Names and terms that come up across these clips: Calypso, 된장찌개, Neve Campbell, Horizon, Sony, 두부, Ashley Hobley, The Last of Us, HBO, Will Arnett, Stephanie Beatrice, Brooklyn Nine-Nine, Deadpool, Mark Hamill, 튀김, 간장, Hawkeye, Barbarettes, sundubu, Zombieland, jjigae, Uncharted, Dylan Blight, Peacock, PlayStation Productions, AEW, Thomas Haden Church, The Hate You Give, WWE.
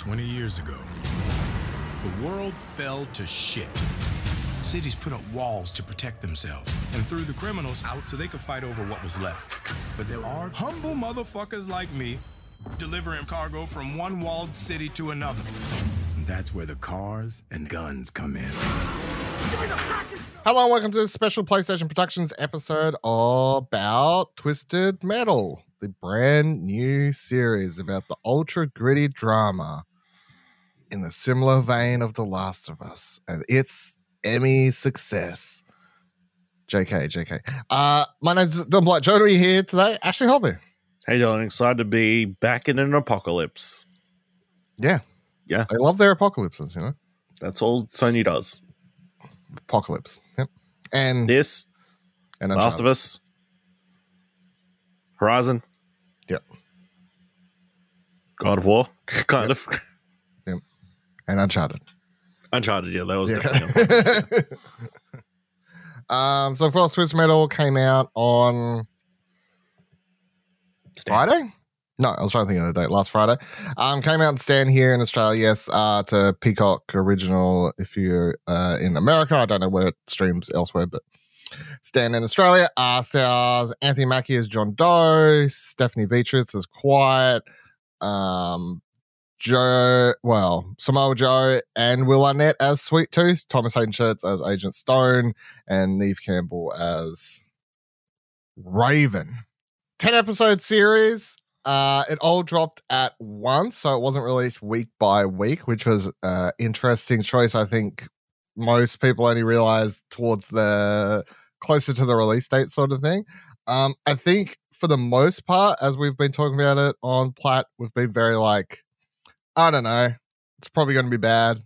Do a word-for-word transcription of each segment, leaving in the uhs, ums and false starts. twenty years ago, the world fell to shit. Cities put up walls to protect themselves and threw the criminals out so they could fight over what was left. But there are humble motherfuckers like me delivering cargo from one walled city to another. And that's where the cars and guns come in. Hello, welcome to this special PlayStation Productions episode about Twisted Metal, the brand new series about the ultra gritty drama in the similar vein of The Last of Us and its Emmy success. J K, J K. Uh, my name's Dylan Blight. Joining me here today, Ashley Hobley. Hey, Dylan. Excited to be back in an apocalypse. Yeah. Yeah. They love their apocalypses, you know. That's all Sony does. Apocalypse. Yep. And this. And Uncharted. Last of Us. Horizon. Yep. God of War. Kind yep. of. Yep. And Uncharted. Uncharted, yeah, that was yeah. definitely um, So, of course, Twisted Metal came out on Stan. Friday? No, I was trying to think of the date, last Friday. Um, came out in Stan here in Australia, yes, uh, to Peacock Original if you're uh, in America. I don't know where it streams elsewhere, but Stan in Australia. Uh, stars Anthony Mackie as John Doe, Stephanie Beatrice as Quiet, um... Joe, well, Samoa Joe and Will Arnett as Sweet Tooth, Thomas Haden Church as Agent Stone, and Neve Campbell as Raven. ten episode series. Uh, it all dropped at once, so it wasn't released week by week, which was an uh, interesting choice. I think most people only realized towards the closer to the release date sort of thing. Um, I think for the most part, as we've been talking about it on Platt, we've been very like, I don't know. It's probably going to be bad,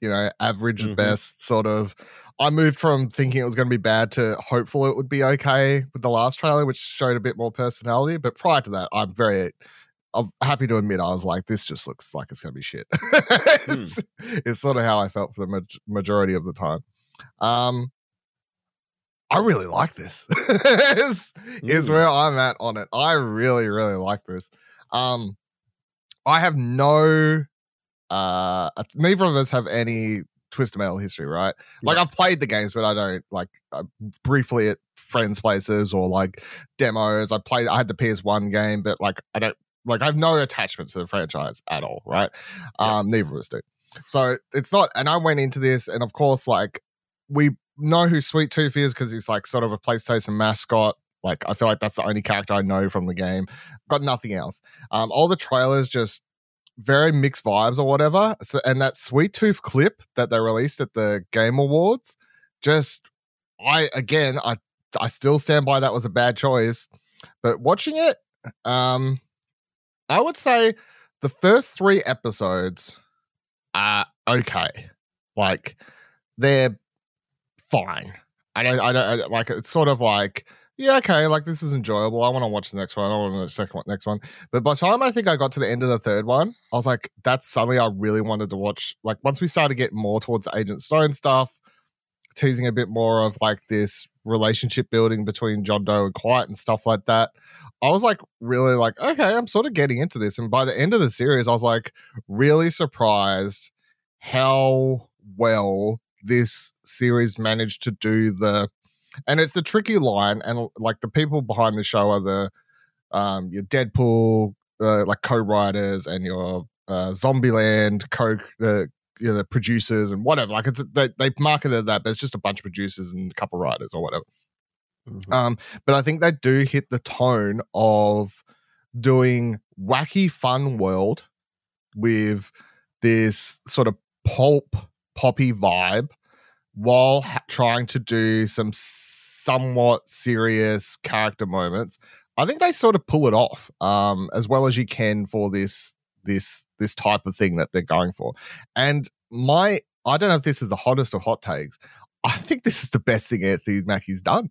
you know, average mm-hmm. at best sort of. I moved from thinking it was going to be bad to hopeful it would be okay with the last trailer, which showed a bit more personality. But prior to that, I'm very, I'm happy to admit I was like, this just looks like it's going to be shit. mm. it's, it's sort of how I felt for the ma- majority of the time. Um, I really like this is, mm. is where I'm at on it. I really, really like this. Um, I have no, uh, neither of us have any Twisted Metal history, right? Like yeah. I've played the games, but I don't like I briefly at friends' places or like demos. I played, I had the P S one game, but like, I don't like, I have no attachment to the franchise at all. Right. Yeah. Um, neither of us do. So it's not, and I went into this and of course, like we know who Sweet Tooth is because he's like sort of a PlayStation mascot. Like, I feel like that's the only character I know from the game. Got nothing else. Um, all the trailers just very mixed vibes or whatever. So, and that Sweet Tooth clip that they released at the Game Awards, just, I, again, I I still stand by that was a bad choice. But watching it, um, I would say the first three episodes are okay. Like, they're fine. I don't, I don't, I don't like, it's sort of like, yeah, okay, like this is enjoyable. I want to watch the next one. I want to watch the second one, next one. But by the time I think I got to the end of the third one, I was like, that's suddenly I really wanted to watch. Like once we started getting more towards Agent Stone stuff, teasing a bit more of like this relationship building between John Doe and Quiet and stuff like that, I was like, really like, okay, I'm sort of getting into this. And by the end of the series, I was like really surprised how well this series managed to do the, and it's a tricky line, and like the people behind the show are the um, your Deadpool uh, like co-writers and your uh, Zombieland co uh, you know producers and whatever. Like it's they they marketed that, but it's just a bunch of producers and a couple writers or whatever. Mm-hmm. Um, but I think they do hit the tone of doing wacky fun world with this sort of pulp poppy vibe, while ha- trying to do some somewhat serious character moments. I think they sort of pull it off um, as well as you can for this this this type of thing that they're going for. And my, I don't know if this is the hottest of hot takes. I think this is the best thing Anthony Mackie's done.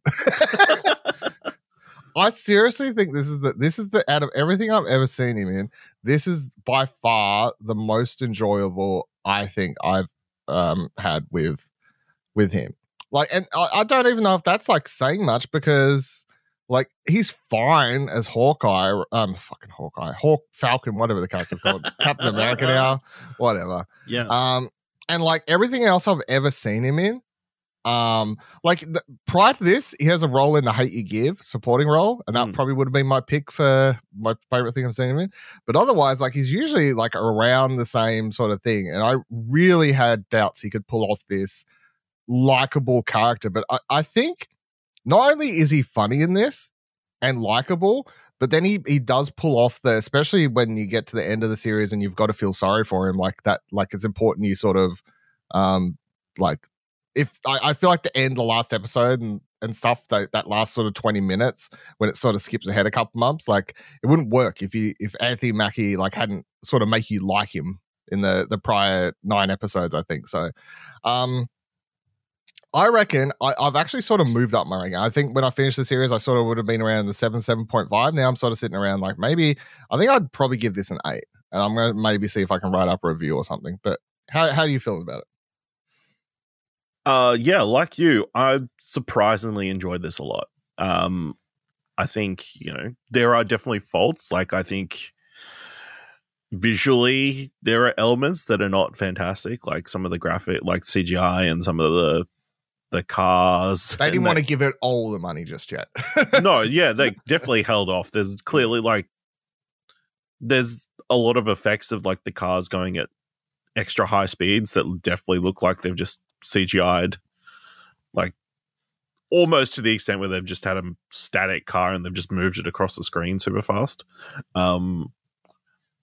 I seriously think this is the this is the out of everything I've ever seen him in, this is by far the most enjoyable I think I've um, had with. with him. Like, and I, I don't even know if that's like saying much because Like, he's fine as Hawkeye, um, fucking Hawkeye, Hawk, Falcon, whatever the character's called, Captain America now, whatever. Yeah. Um, and like everything else I've ever seen him in, um, like the, prior to this, he has a role in The Hate You Give, supporting role, and that mm. probably would have been my pick for my favorite thing I've seen him in. But otherwise, like he's usually like around the same sort of thing, and I really had doubts he could pull off this likable character. But I, I think. Not only is he funny in this and likable, but then he he does pull off the, especially when you get to the end of the series and you've got to feel sorry for him, like that, like it's important you sort of, um, like if I, I feel like the end, the last episode and and stuff, that, that last sort of twenty minutes when it sort of skips ahead a couple months, like it wouldn't work if you if Anthony Mackie like hadn't sort of make you like him in the the prior nine episodes, I think. So, um. I reckon I, I've actually sort of moved up my ranking. I think when I finished the series, I sort of would have been around the seven, seven point five. Now I'm sort of sitting around like maybe, I think I'd probably give this an eight. And I'm going to maybe see if I can write up a review or something. But how how do you feel about it? Uh, yeah, like you, I surprisingly enjoyed this a lot. Um, I think, you know, there are definitely faults. Like I think visually there are elements that are not fantastic. Like some of the graphic, like C G I and some of the the cars. They didn't want to give it all the money just yet. No, yeah, they definitely held off. There's clearly like there's a lot of effects of like the cars going at extra high speeds that definitely look like they've just C G I'd, like almost to the extent where they've just had a static car and they've just moved it across the screen super fast. Um,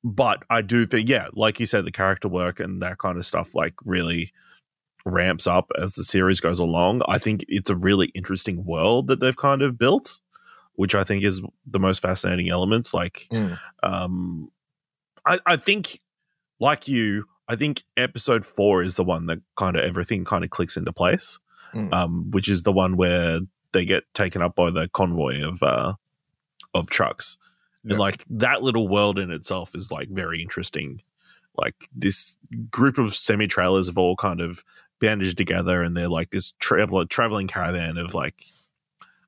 but I do think, yeah, like you said, the character work and that kind of stuff like really ramps up as the series goes along. I think it's a really interesting world that they've kind of built, which I think is the most fascinating element. Like, mm. um, I, I think, like you, I think episode four is the one that kind of everything kind of clicks into place, mm. um, which is the one where they get taken up by the convoy of uh, of trucks. Yep. And, like, that little world in itself is, like, very interesting. Like, this group of semi-trailers have all kind of bandaged together and they're like this traveler traveling caravan of like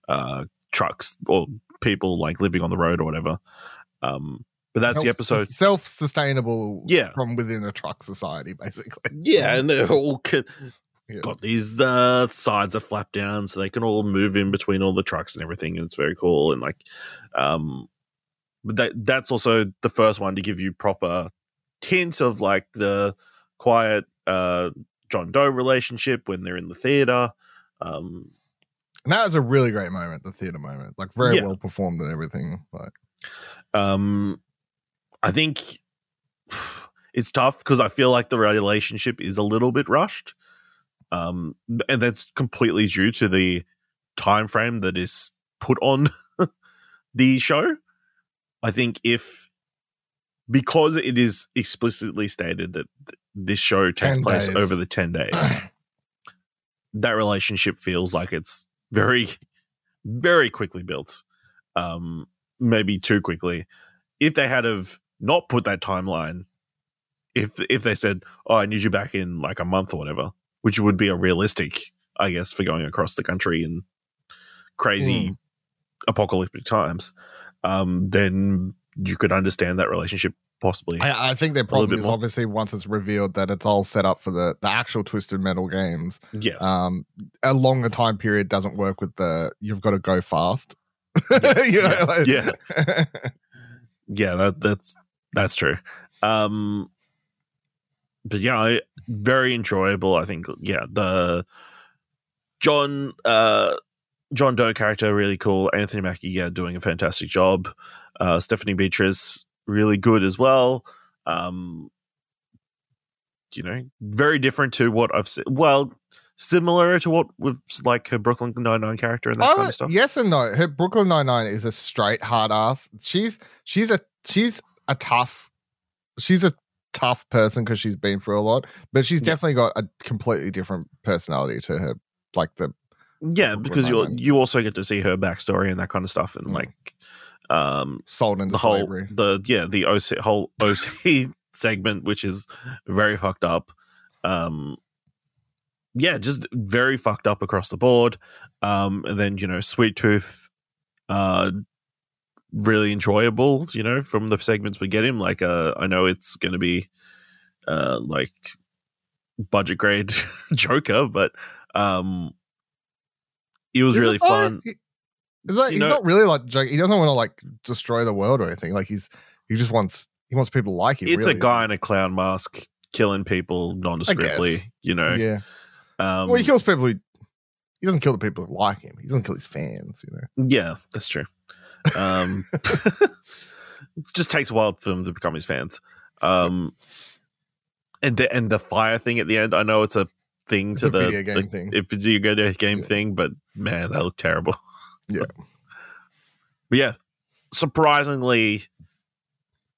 uh trucks or people like living on the road or whatever, um but that's Self- the episode self-sustainable yeah from within a truck society basically. Yeah, and they're all ca- yeah. got these uh sides are flapped down so they can all move in between all the trucks and everything, and it's very cool. And like um but that that's also the first one to give you proper hints of like the quiet uh John Doe relationship when they're in the theater. Um, and that was a really great moment, the theater moment, like very yeah. well performed and everything. Like, um, I think it's tough because I feel like the relationship is a little bit rushed. Um, and that's completely due to the time frame that is put on the show. I think if, because it is explicitly stated that th- this show takes place over the ten days. That relationship feels like it's very, very quickly built. Um, maybe too quickly. If they had have not put that timeline, if if they said, oh, I need you back in like a month or whatever, which would be a realistic, I guess, for going across the country in crazy mm. apocalyptic times, um, then you could understand that relationship. Possibly. I, I think their problem is more. Obviously once it's revealed that it's all set up for the, the actual Twisted Metal games. Yes. Um, a longer time period doesn't work with the you've got to go fast. Yes, you know, yeah. Like- yeah. yeah, that that's that's true. Um but yeah, very enjoyable. I think yeah, the John uh John Doe character really cool. Anthony Mackie, yeah, doing a fantastic job. Uh Stephanie Beatrice really good as well. Um, you know, very different to what I've seen. Well, similar to what with like her Brooklyn Nine-Nine character and that oh, kind of stuff. Yes and no. Her Brooklyn Nine-Nine is a straight hard ass. She's she's a she's a tough she's a tough person because she's been through a lot, but she's yeah. definitely got a completely different personality to her. Like the yeah, Brooklyn because you you also get to see her backstory and that kind of stuff, and mm. like. Um, sold into the whole, slavery. The yeah, the O C, whole O C segment, which is very fucked up. Um, yeah, just very fucked up across the board. Um, and then you know, Sweet Tooth uh, really enjoyable, you know, from the segments we get him. Like, uh, I know it's going to be uh, like budget grade Joker, but um, it was is really it like, fun. Is that, he's know, not really like Joker. He doesn't want to like destroy the world or anything. Like he's he just wants he wants people to like him. It's really, a guy in a clown mask killing people nondescriptly, you know. Yeah. Um, well, he kills people. Who, he doesn't kill the people who like him. He doesn't kill his fans, you know. Yeah, that's true. Um, just takes a while for them to become his fans. Um, and the and the fire thing at the end. I know it's a thing it's to a the video game the, thing. If it's a video game yeah. thing, but man, that looked terrible. Yeah. But yeah, surprisingly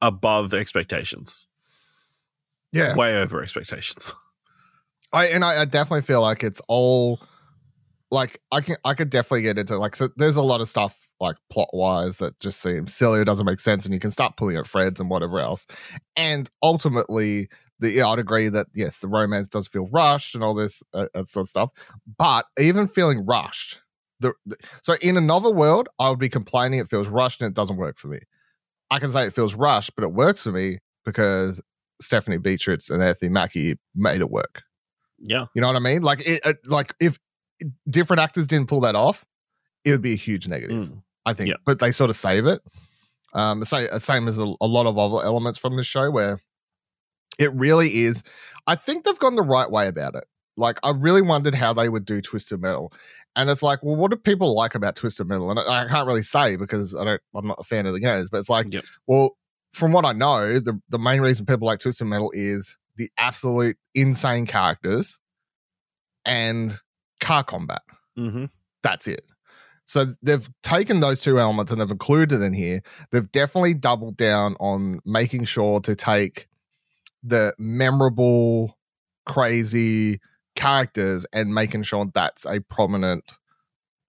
above expectations. Yeah, way over expectations. I and I, I definitely feel like it's all like I can I could definitely get into like so. There's a lot of stuff like plot wise that just seems silly or doesn't make sense, and you can start pulling at threads and whatever else. And ultimately, the yeah, I'd agree that yes, the romance does feel rushed and all this uh, that sort of stuff. But even feeling rushed, the, the so in another world, I would be complaining it feels rushed and it doesn't work for me. I can say it feels rushed, but it works for me because Stephanie Beatrice and Anthony Mackie made it work. Yeah. You know what I mean? Like, it, it, like if different actors didn't pull that off, it would be a huge negative, mm. I think. Yeah. But they sort of save it. Um, so, same as a, a lot of other elements from the show where it really is. I think they've gone the right way about it. Like, I really wondered how they would do Twisted Metal. And it's like, well, what do people like about Twisted Metal? And I, I can't really say because I don't, I'm not a fan of the games, but it's like, yep. well, from what I know, the, the main reason people like Twisted Metal is the absolute insane characters and car combat. Mm-hmm. That's it. So they've taken those two elements and they've included in here. They've definitely doubled down on making sure to take the memorable, crazy characters and making sure that's a prominent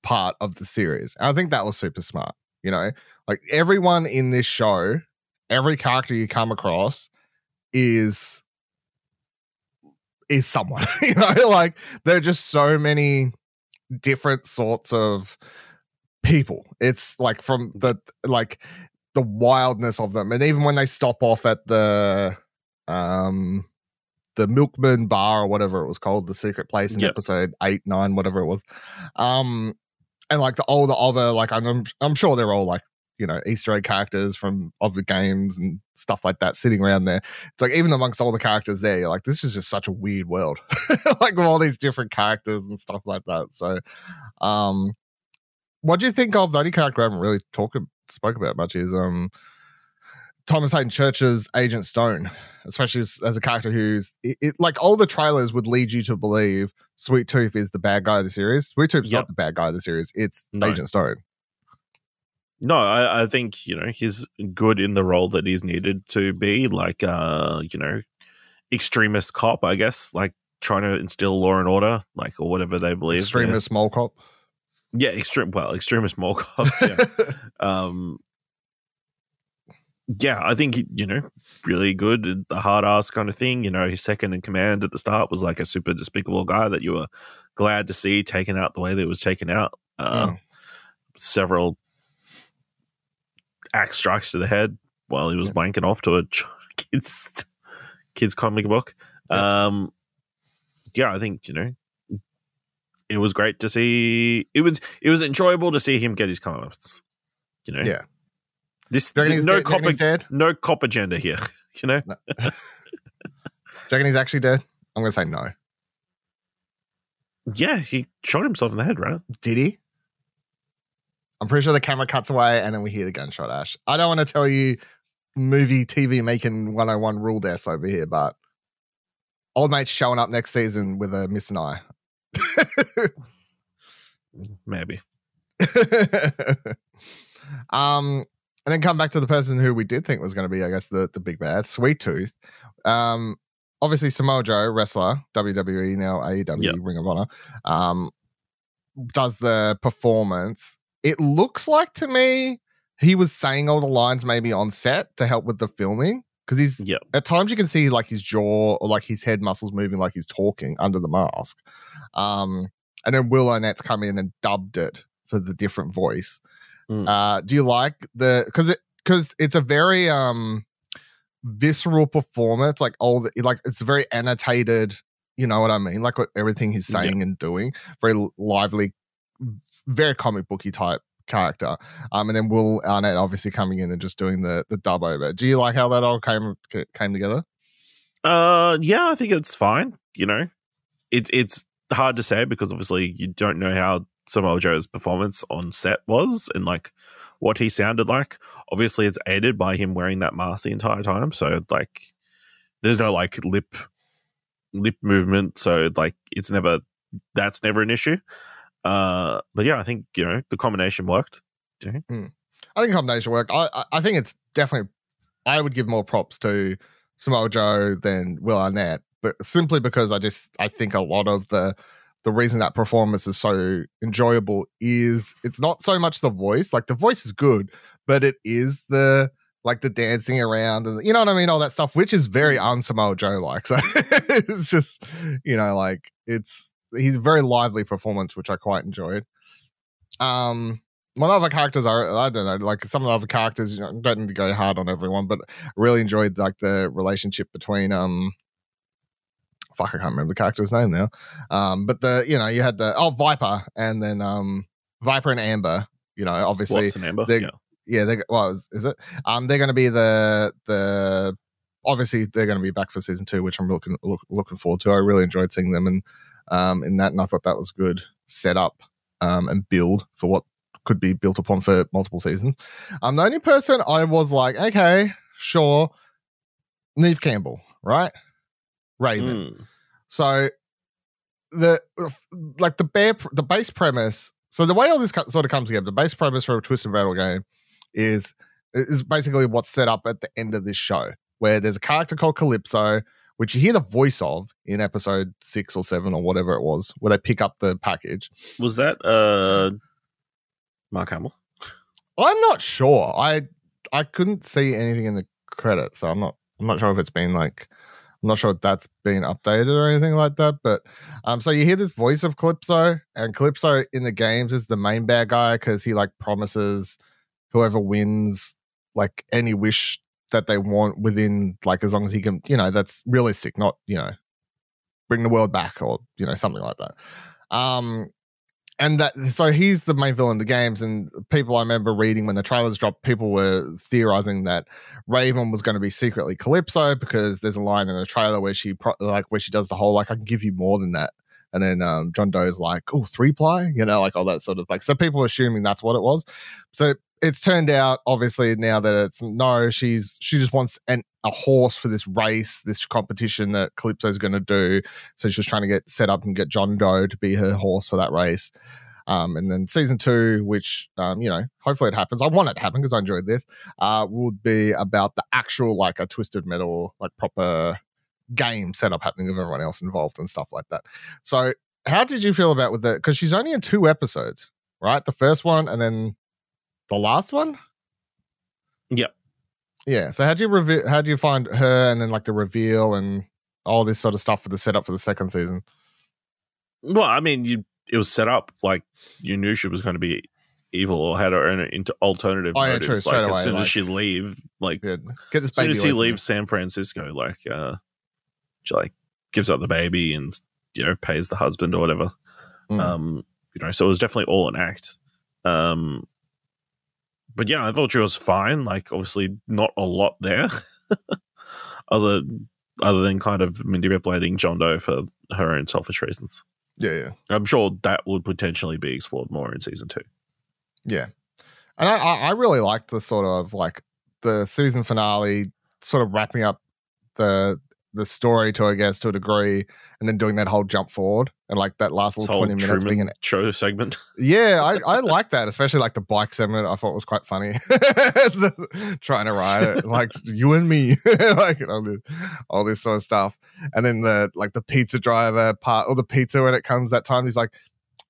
part of the series. And I think that was super smart. You know, like everyone in this show, every character you come across is is someone, you know, like there are just so many different sorts of people. It's like from the like the wildness of them. And even when they stop off at the um the Milkman bar or whatever it was called, the secret place in yep. episode eight, nine, whatever it was. Um and like the older other like I'm I'm sure they're all like, you know, Easter egg characters from of the games and stuff like that sitting around there. It's like even amongst all the characters there, you're like, this is just such a weird world. Like with all these different characters and stuff like that. So um what do you think of the only character I haven't really talked spoke about much is um Thomas Haden Church's Agent Stone, especially as, as a character who's it, it, like all the trailers would lead you to believe Sweet Tooth is the bad guy of the series. Sweet Tooth's yep. not the bad guy of the series, it's no. Agent Stone. No, I, I think, you know, he's good in the role that he's needed to be, like, uh, you know, extremist cop, I guess, like trying to instill law and order, like, or whatever they believe. Extremist yeah. mole cop. Yeah, extreme. Well, extremist mole cop. Yeah. um, yeah, I think, you know, really good, the hard ass kind of thing. You know, his second in command at the start was like a super despicable guy that you were glad to see taken out the way that it was taken out. Uh, mm. Several axe strikes to the head while he was yeah. blanking off to a kids kids comic book. Yeah. Um, yeah, I think, you know, it was great to see. It was it was enjoyable to see him get his comeuppance. You know, yeah. This there's no dead, cop ag- no cop agenda here. You know, no. Do you reckon he's actually dead? I'm gonna say no. Yeah, he shot himself in the head, right? Did he? I'm pretty sure the camera cuts away and then we hear the gunshot, Ash. I don't want to tell you movie, T V making one oh one rule deaths over here, but old mate's showing up next season with a missing eye. Maybe. um, and then come back to the person who we did think was going to be, I guess, the, the big bad, Sweet Tooth. Um, obviously, Samoa Joe, wrestler, W W E, now A E W, yep. Ring of Honor, um, does the performance. It looks like to me he was saying all the lines maybe on set to help with the filming because he's yep. at times you can see like his jaw or like his head muscles moving like he's talking under the mask. Um, and then Will Arnett's come in and dubbed it for the different voice. Mm. Uh, do you like the, because it, because it's a very um visceral performance, like all the, like it's very annotated, you know what I mean? Like what everything he's saying yeah. and doing, very lively, very comic booky type character. Um, and then Will Arnett obviously coming in and just doing the the dub over. Do you like how that all came came together? Uh, yeah, I think it's fine. You know, it's it's hard to say because obviously you don't know how Samoa Joe's performance on set was and like what he sounded like. Obviously, it's aided by him wearing that mask the entire time. So like, there's no like lip lip movement. So like, it's never that's never an issue. Uh, but yeah, I think you know the combination worked. Yeah. Mm. I think combination worked. I, I I think it's definitely. I would give more props to Samoa Joe than Will Arnett, but simply because I just I think a lot of the the reason that performance is so enjoyable is it's not so much the voice, like the voice is good, but it is the like the dancing around and you know what I mean, all that stuff, which is very un-Samoa Joe like. So it's just you know like it's. He's a very lively performance, which I quite enjoyed. Um, one of the other characters, I, I don't know, like some of the other characters, you know, don't need to go hard on everyone, but I really enjoyed like the relationship between, um, fuck, I can't remember the character's name now. Um, but the, you know, you had the, oh, Viper and then, um, Viper and Amber, you know, obviously. Watson, Amber, yeah. Yeah, they, well, is, is it? Um, they're going to be the, the, obviously they're going to be back for season two, which I'm looking, look, looking forward to. I really enjoyed seeing them and, Um, in that, and I thought that was good setup um, and build for what could be built upon for multiple seasons. Um, the only person I was like, okay, sure, Neve Campbell, right? Raven. Mm. So the like the bare the base premise. So the way all this co- sort of comes together, the base premise for a Twisted Metal game is is basically what's set up at the end of this show, where there's a character called Calypso, which you hear the voice of in episode six or seven or whatever it was, where they pick up the package. Was that uh, Mark Hamill? I'm not sure. I I couldn't see anything in the credits, so I'm not I'm not sure if it's been like I'm not sure if that's been updated or anything like that. But um, so you hear this voice of Calypso, and Calypso in the games is the main bad guy because he like promises whoever wins like any wish that they want within, like, as long as he can, you know, that's realistic, not, you know, bring the world back or, you know, something like that. Um, and that, so he's the main villain of the games, and people I remember reading when the trailers dropped, people were theorizing that Raven was going to be secretly Calypso because there's a line in the trailer where she, pro- like, where she does the whole, like, I can give you more than that. And then um, John Doe's like, oh, three ply, you know, like all that sort of like, so people were assuming that's what it was. So it's turned out, obviously, now that it's no, she's she just wants an, a horse for this race, this competition that Calypso's going to do. So she's trying to get set up and get John Doe to be her horse for that race. Um, and then season two, which, um, you know, hopefully it happens. I want it to happen because I enjoyed this, uh, would be about the actual, like, a Twisted Metal, like, proper game setup happening with everyone else involved and stuff like that. So how did you feel about with that? Because she's only in two episodes, right? The first one and then... the last one? Yeah. Yeah. So how do you reveal, how do you find her and then like the reveal and all this sort of stuff for the setup for the second season? Well, I mean, you it was set up like you knew she was going to be evil or had her own into alternative oh, yeah, motives. True, like, straight away, as soon like, as she leave, like yeah, get this baby as soon as she leaves San Francisco, like uh she like gives up the baby and you know, pays the husband or whatever. Mm. Um, you know, so it was definitely all an act. Um But yeah, I thought she was fine. Like, obviously, not a lot there, other other than kind of manipulating John Doe for her own selfish reasons. Yeah, yeah. I'm sure that would potentially be explored more in season two. Yeah, and I, I really liked the sort of like the season finale, sort of wrapping up the the story to I guess to a degree, and then doing that whole jump forward. And like that last little twenty minutes Truman being an show segment. Yeah, I, I like that, especially like the bike segment. I thought it was quite funny, the, trying to ride it, like you and me, like you know, all this sort of stuff. And then the like the pizza driver part, or the pizza when it comes that time, he's like,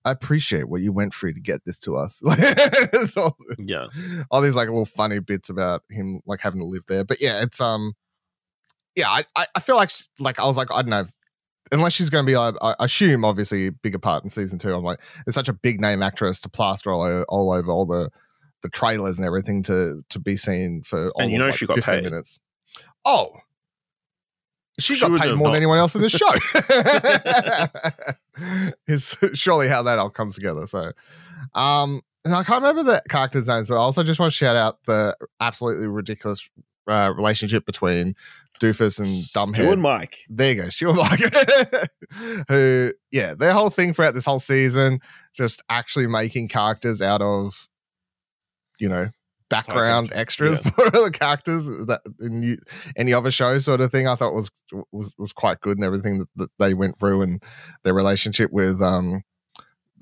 "I appreciate what you went through to get this to us." all, yeah, all these like little funny bits about him like having to live there. But yeah, it's um, yeah, I I feel like like I was like I don't know. Unless she's going to be, I assume, obviously, a bigger part in season two. I'm like, it's such a big name actress to plaster all over all, over all the the trailers and everything to to be seen for all and you know like she got paid minutes. Oh, she, she got paid more not. than anyone else in this show. Is surely how that all comes together. So, um, and I can't remember the characters' names, but I also just want to shout out the absolutely ridiculous uh, relationship between Doofus and Dumbhead. Stu and Mike. There you go, Stu and Mike. Who, yeah, their whole thing throughout this whole season, just actually making characters out of, you know, background Psychic. extras yeah. for the characters that in any other show sort of thing. I thought was was was quite good, and everything that, that they went through and their relationship with um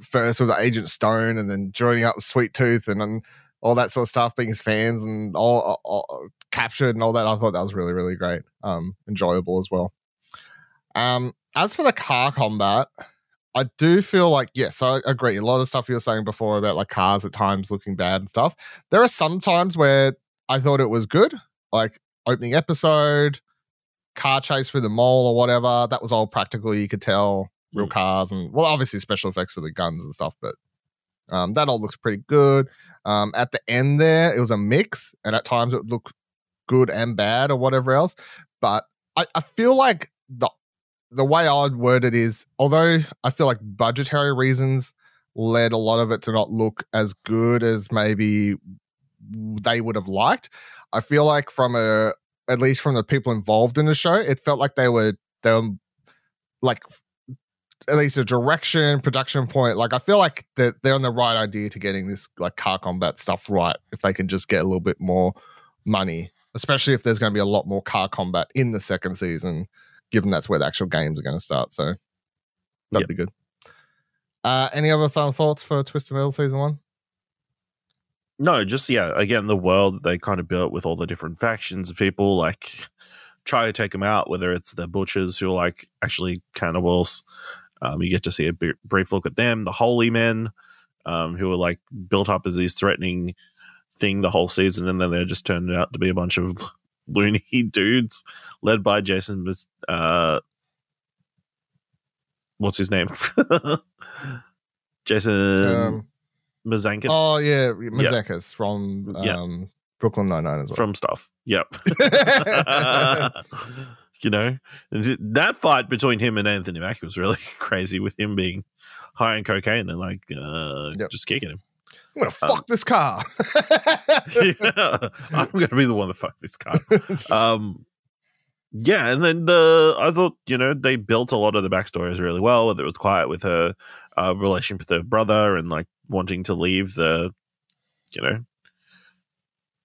first with Agent Stone and then joining up with Sweet Tooth and, and all that sort of stuff, being his fans and all, all, all captured and all that. I thought that was really really great, um enjoyable as well. Um as for the car combat, I do feel like, yes, I agree. A lot of the stuff you were saying before about like cars at times looking bad and stuff. There are some times where I thought it was good, like opening episode, car chase through the mall or whatever. That was all practical. You could tell real mm. cars and, well, obviously special effects for the guns and stuff, but um, that all looks pretty good. Um, at the end there, it was a mix, and at times it looked good and bad or whatever else. But I, I feel like the The way I'd word it is, although I feel like budgetary reasons led a lot of it to not look as good as maybe they would have liked, I feel like from a, at least from the people involved in the show, it felt like they were, they were like, at least a direction, production point, like I feel like they're, they're on the right idea to getting this like car combat stuff right, if they can just get a little bit more money, especially if there's going to be a lot more car combat in the second season, given that's where the actual games are going to start. So that'd yep. be good. Uh, any other th- thoughts for Twisted Metal Season one? No, just, yeah, again, the world that they kind of built with all the different factions of people, like, try to take them out, whether it's the butchers who are, like, actually cannibals. Um, you get to see a b- brief look at them. The holy men, um, who are, like, built up as these threatening thing the whole season, and then they're just turned out to be a bunch of loony dudes led by Jason uh what's his name Jason um, Mizanekis oh yeah Mizanekis yep. from um yep. Brooklyn Nine-Nine as well, from stuff yep you know, that fight between him and Anthony Mackie was really crazy, with him being high on cocaine and like uh yep. just kicking him. I'm going to fuck um, this car. yeah, I'm going to be the one to fuck this car. Um, yeah, and then the I thought, you know, they built a lot of the backstories really well, whether it was quiet with her uh, relationship with her brother and, like, wanting to leave the, you know,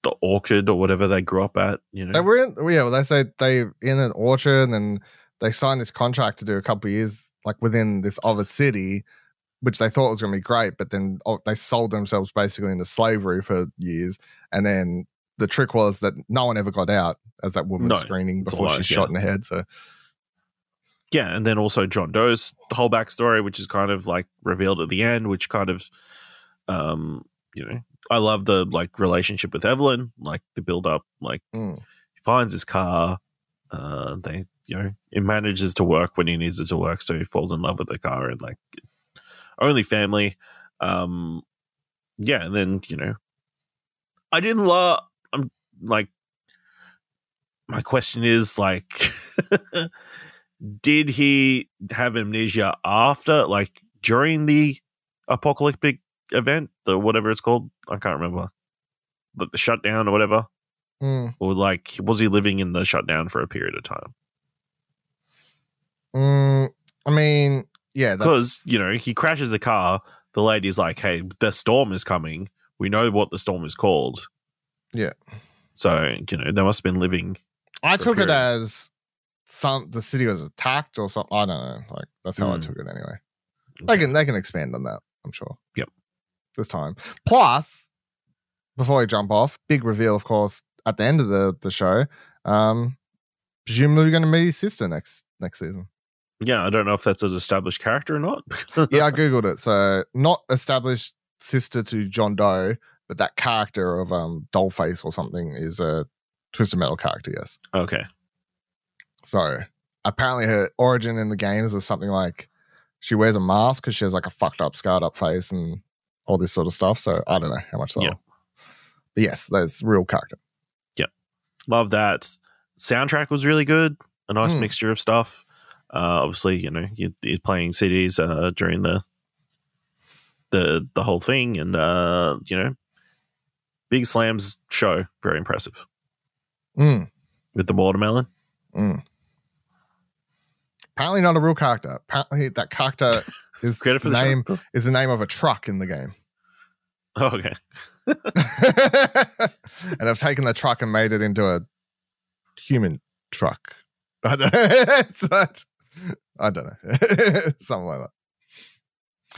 the orchard or whatever they grew up at, you know. They were in, yeah, well, they say they're in an orchard and they signed this contract to do a couple of years, like, within this other city, which they thought was going to be great, but then oh, they sold themselves basically into slavery for years. And then the trick was that no one ever got out, as that woman's no, screening before she shot yeah. in the head. So, yeah, and then also John Doe's whole backstory, which is kind of like revealed at the end, which kind of, um, you know, I love the like relationship with Evelyn, like the build up, like mm. he finds his car, uh, they, you know, it manages to work when he needs it to work, so he falls in love with the car and like. Only family. Um, yeah, and then, you know, I didn't love, I'm like, my question is, like, did he have amnesia after, like, during the apocalyptic event, or whatever it's called? I can't remember. Like, the shutdown or whatever? Mm. Or, like, was he living in the shutdown for a period of time? Mm, I mean... Yeah, because, you know, he crashes the car. The lady's like, hey, the storm is coming. We know what the storm is called. Yeah. So, you know, they must have been living. I took it as some the city was attacked or something. I don't know. Like, that's how mm. I took it anyway. Okay. They can, they can expand on that, I'm sure. Yep. This time. Plus, before we jump off, big reveal, of course, at the end of the, the show. Um, presumably we're going to meet his sister next next season. Yeah, I don't know if that's an established character or not. yeah, I Googled it. So not established sister to John Doe, but that character of um, Dollface or something is a Twisted Metal character, yes. Okay. So apparently her origin in the games was something like she wears a mask because she has like a fucked up, scarred up face and all this sort of stuff. So I don't know how much that yeah. But yes, that's real character. Yep. Love that. Soundtrack was really good. A nice mm. mixture of stuff. Uh, obviously, you know, he's playing C Ds uh, during the the the whole thing, and uh, you know, Big Slam's show, very impressive. Mm. With the watermelon. Mm. Apparently, not a real character. Apparently, that character is the name the is the name of a truck in the game. Oh, okay. And they've taken the truck and made it into a human truck. I don't know. I don't know. Something like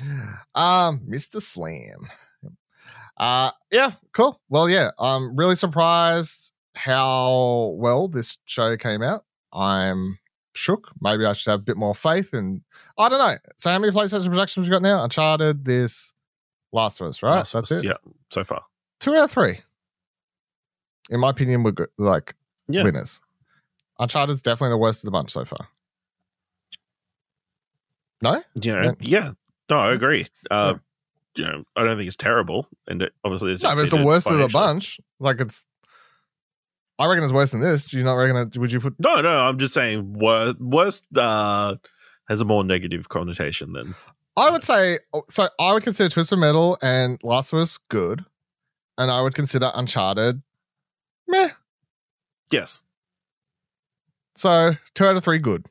that. Um, Mister Slam. Uh, yeah, cool. Well, yeah, I'm really surprised how well this show came out. I'm shook. Maybe I should have a bit more faith. And I don't know. So how many PlayStation Productions we got now? Uncharted, this, Last of Us, right? Last That's us. It. Yeah, so far. Two out of three. In my opinion, we're good, like yeah. winners. Uncharted's definitely the worst of the bunch so far. No? You know, yeah. yeah. No, I agree. Uh, yeah. You know, I don't think it's terrible. And it, obviously, it's, no, but it's the worst of the bunch. Like, it's, I reckon it's worse than this. Do you not reckon it? Would you put? No, no, I'm just saying wor- worst uh, has a more negative connotation than. I would say, so I would consider Twisted Metal and Last of Us good. And I would consider Uncharted meh. Yes. So two out of three good.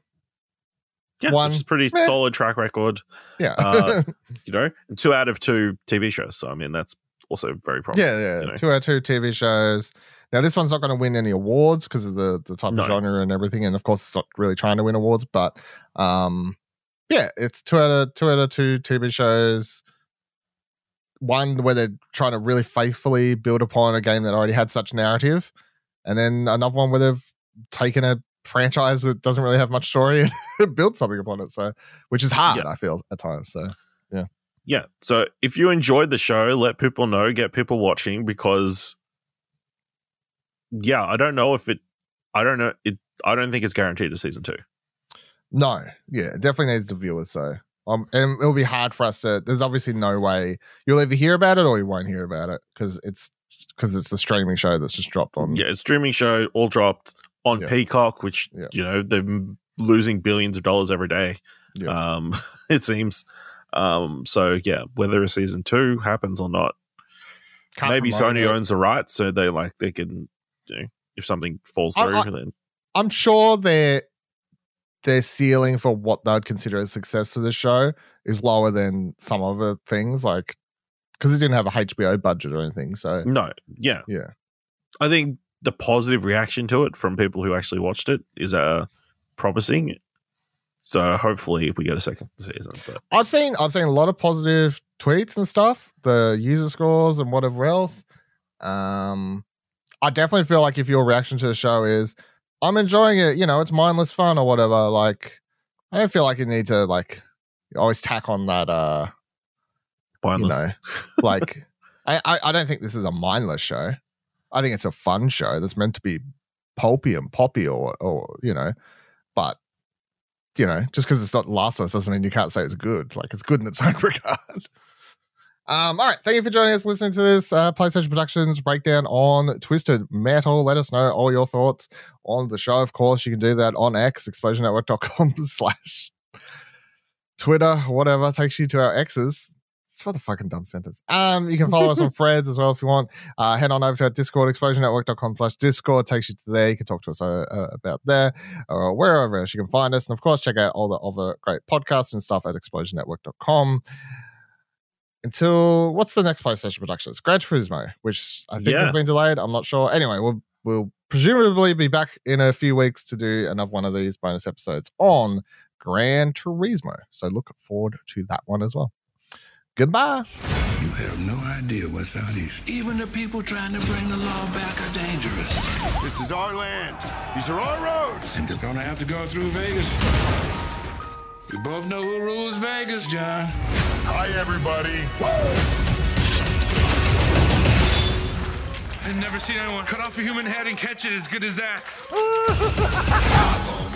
Yeah, one, which is pretty meh. solid track record. Yeah. uh, you know, two out of two T V shows. So, I mean, that's also very promising. Yeah, yeah. You know? Two out of two T V shows. Now, this one's not going to win any awards because of the, the type no. of genre and everything. And, of course, it's not really trying to win awards. But, um, yeah, it's two out of two, out of two T V shows. One where they're trying to really faithfully build upon a game that already had such narrative. And then another one where they've taken a franchise that doesn't really have much story and build something upon it, so which is hard yeah. I feel at times. So yeah yeah so if you enjoyed the show, let people know, get people watching, because yeah I don't know if it I don't know it I don't think it's guaranteed a season two. No yeah it definitely needs the viewers. So um and it'll be hard for us to, there's obviously no way you'll either hear about it or you won't hear about it, because it's because it's a streaming show that's just dropped on yeah it's streaming show all dropped on yeah. Peacock, which, yeah. you know, they're losing billions of dollars every day, yeah. um, it seems. Um, so, yeah, whether a season two happens or not, Can't maybe Sony it. owns the rights, so they like they can, you know, if something falls through. I, I, then I'm sure their their ceiling for what they would consider a success for the show is lower than some other things, like because it didn't have a H B O budget or anything. So no, yeah, yeah, I think. The positive reaction to it from people who actually watched it is uh, promising. So hopefully we get a second season. But. I've seen I've seen a lot of positive tweets and stuff, the user scores and whatever else. Um, I definitely feel like if your reaction to the show is, I'm enjoying it, you know, it's mindless fun or whatever, like, I don't feel like you need to, like, always tack on that, uh, mindless. You know, like, I, I, I don't think this is a mindless show. I think it's a fun show that's meant to be pulpy and poppy or, or you know, but, you know, just because it's not Last of Us doesn't mean you can't say it's good. Like, it's good in its own regard. Um, all right. Thank you for joining us, listening to this uh, PlayStation Productions breakdown on Twisted Metal. Let us know all your thoughts on the show. Of course, you can do that on X, explosion network dot com slash Twitter, whatever takes you to our X's. It's what a fucking dumb sentence. Um, you can follow us on Freds as well if you want. Uh, head on over to our Discord, explosion network dot com slash Discord. Takes you to there. You can talk to us uh, uh, about there or wherever else you can find us. And, of course, check out all the other great podcasts and stuff at explosion network dot com. Until, what's the next PlayStation production? It's Gran Turismo, which I think yeah. has been delayed. I'm not sure. Anyway, we'll we'll presumably be back in a few weeks to do another one of these bonus episodes on Gran Turismo. So look forward to that one as well. Goodbye. You have no idea what's out east. Even the people trying to bring the law back are dangerous. This is our land. These are our roads. And they're going to have to go through Vegas. We both know who rules Vegas, John. Hi, everybody. Woo! I've never seen anyone cut off a human head and catch it as good as that.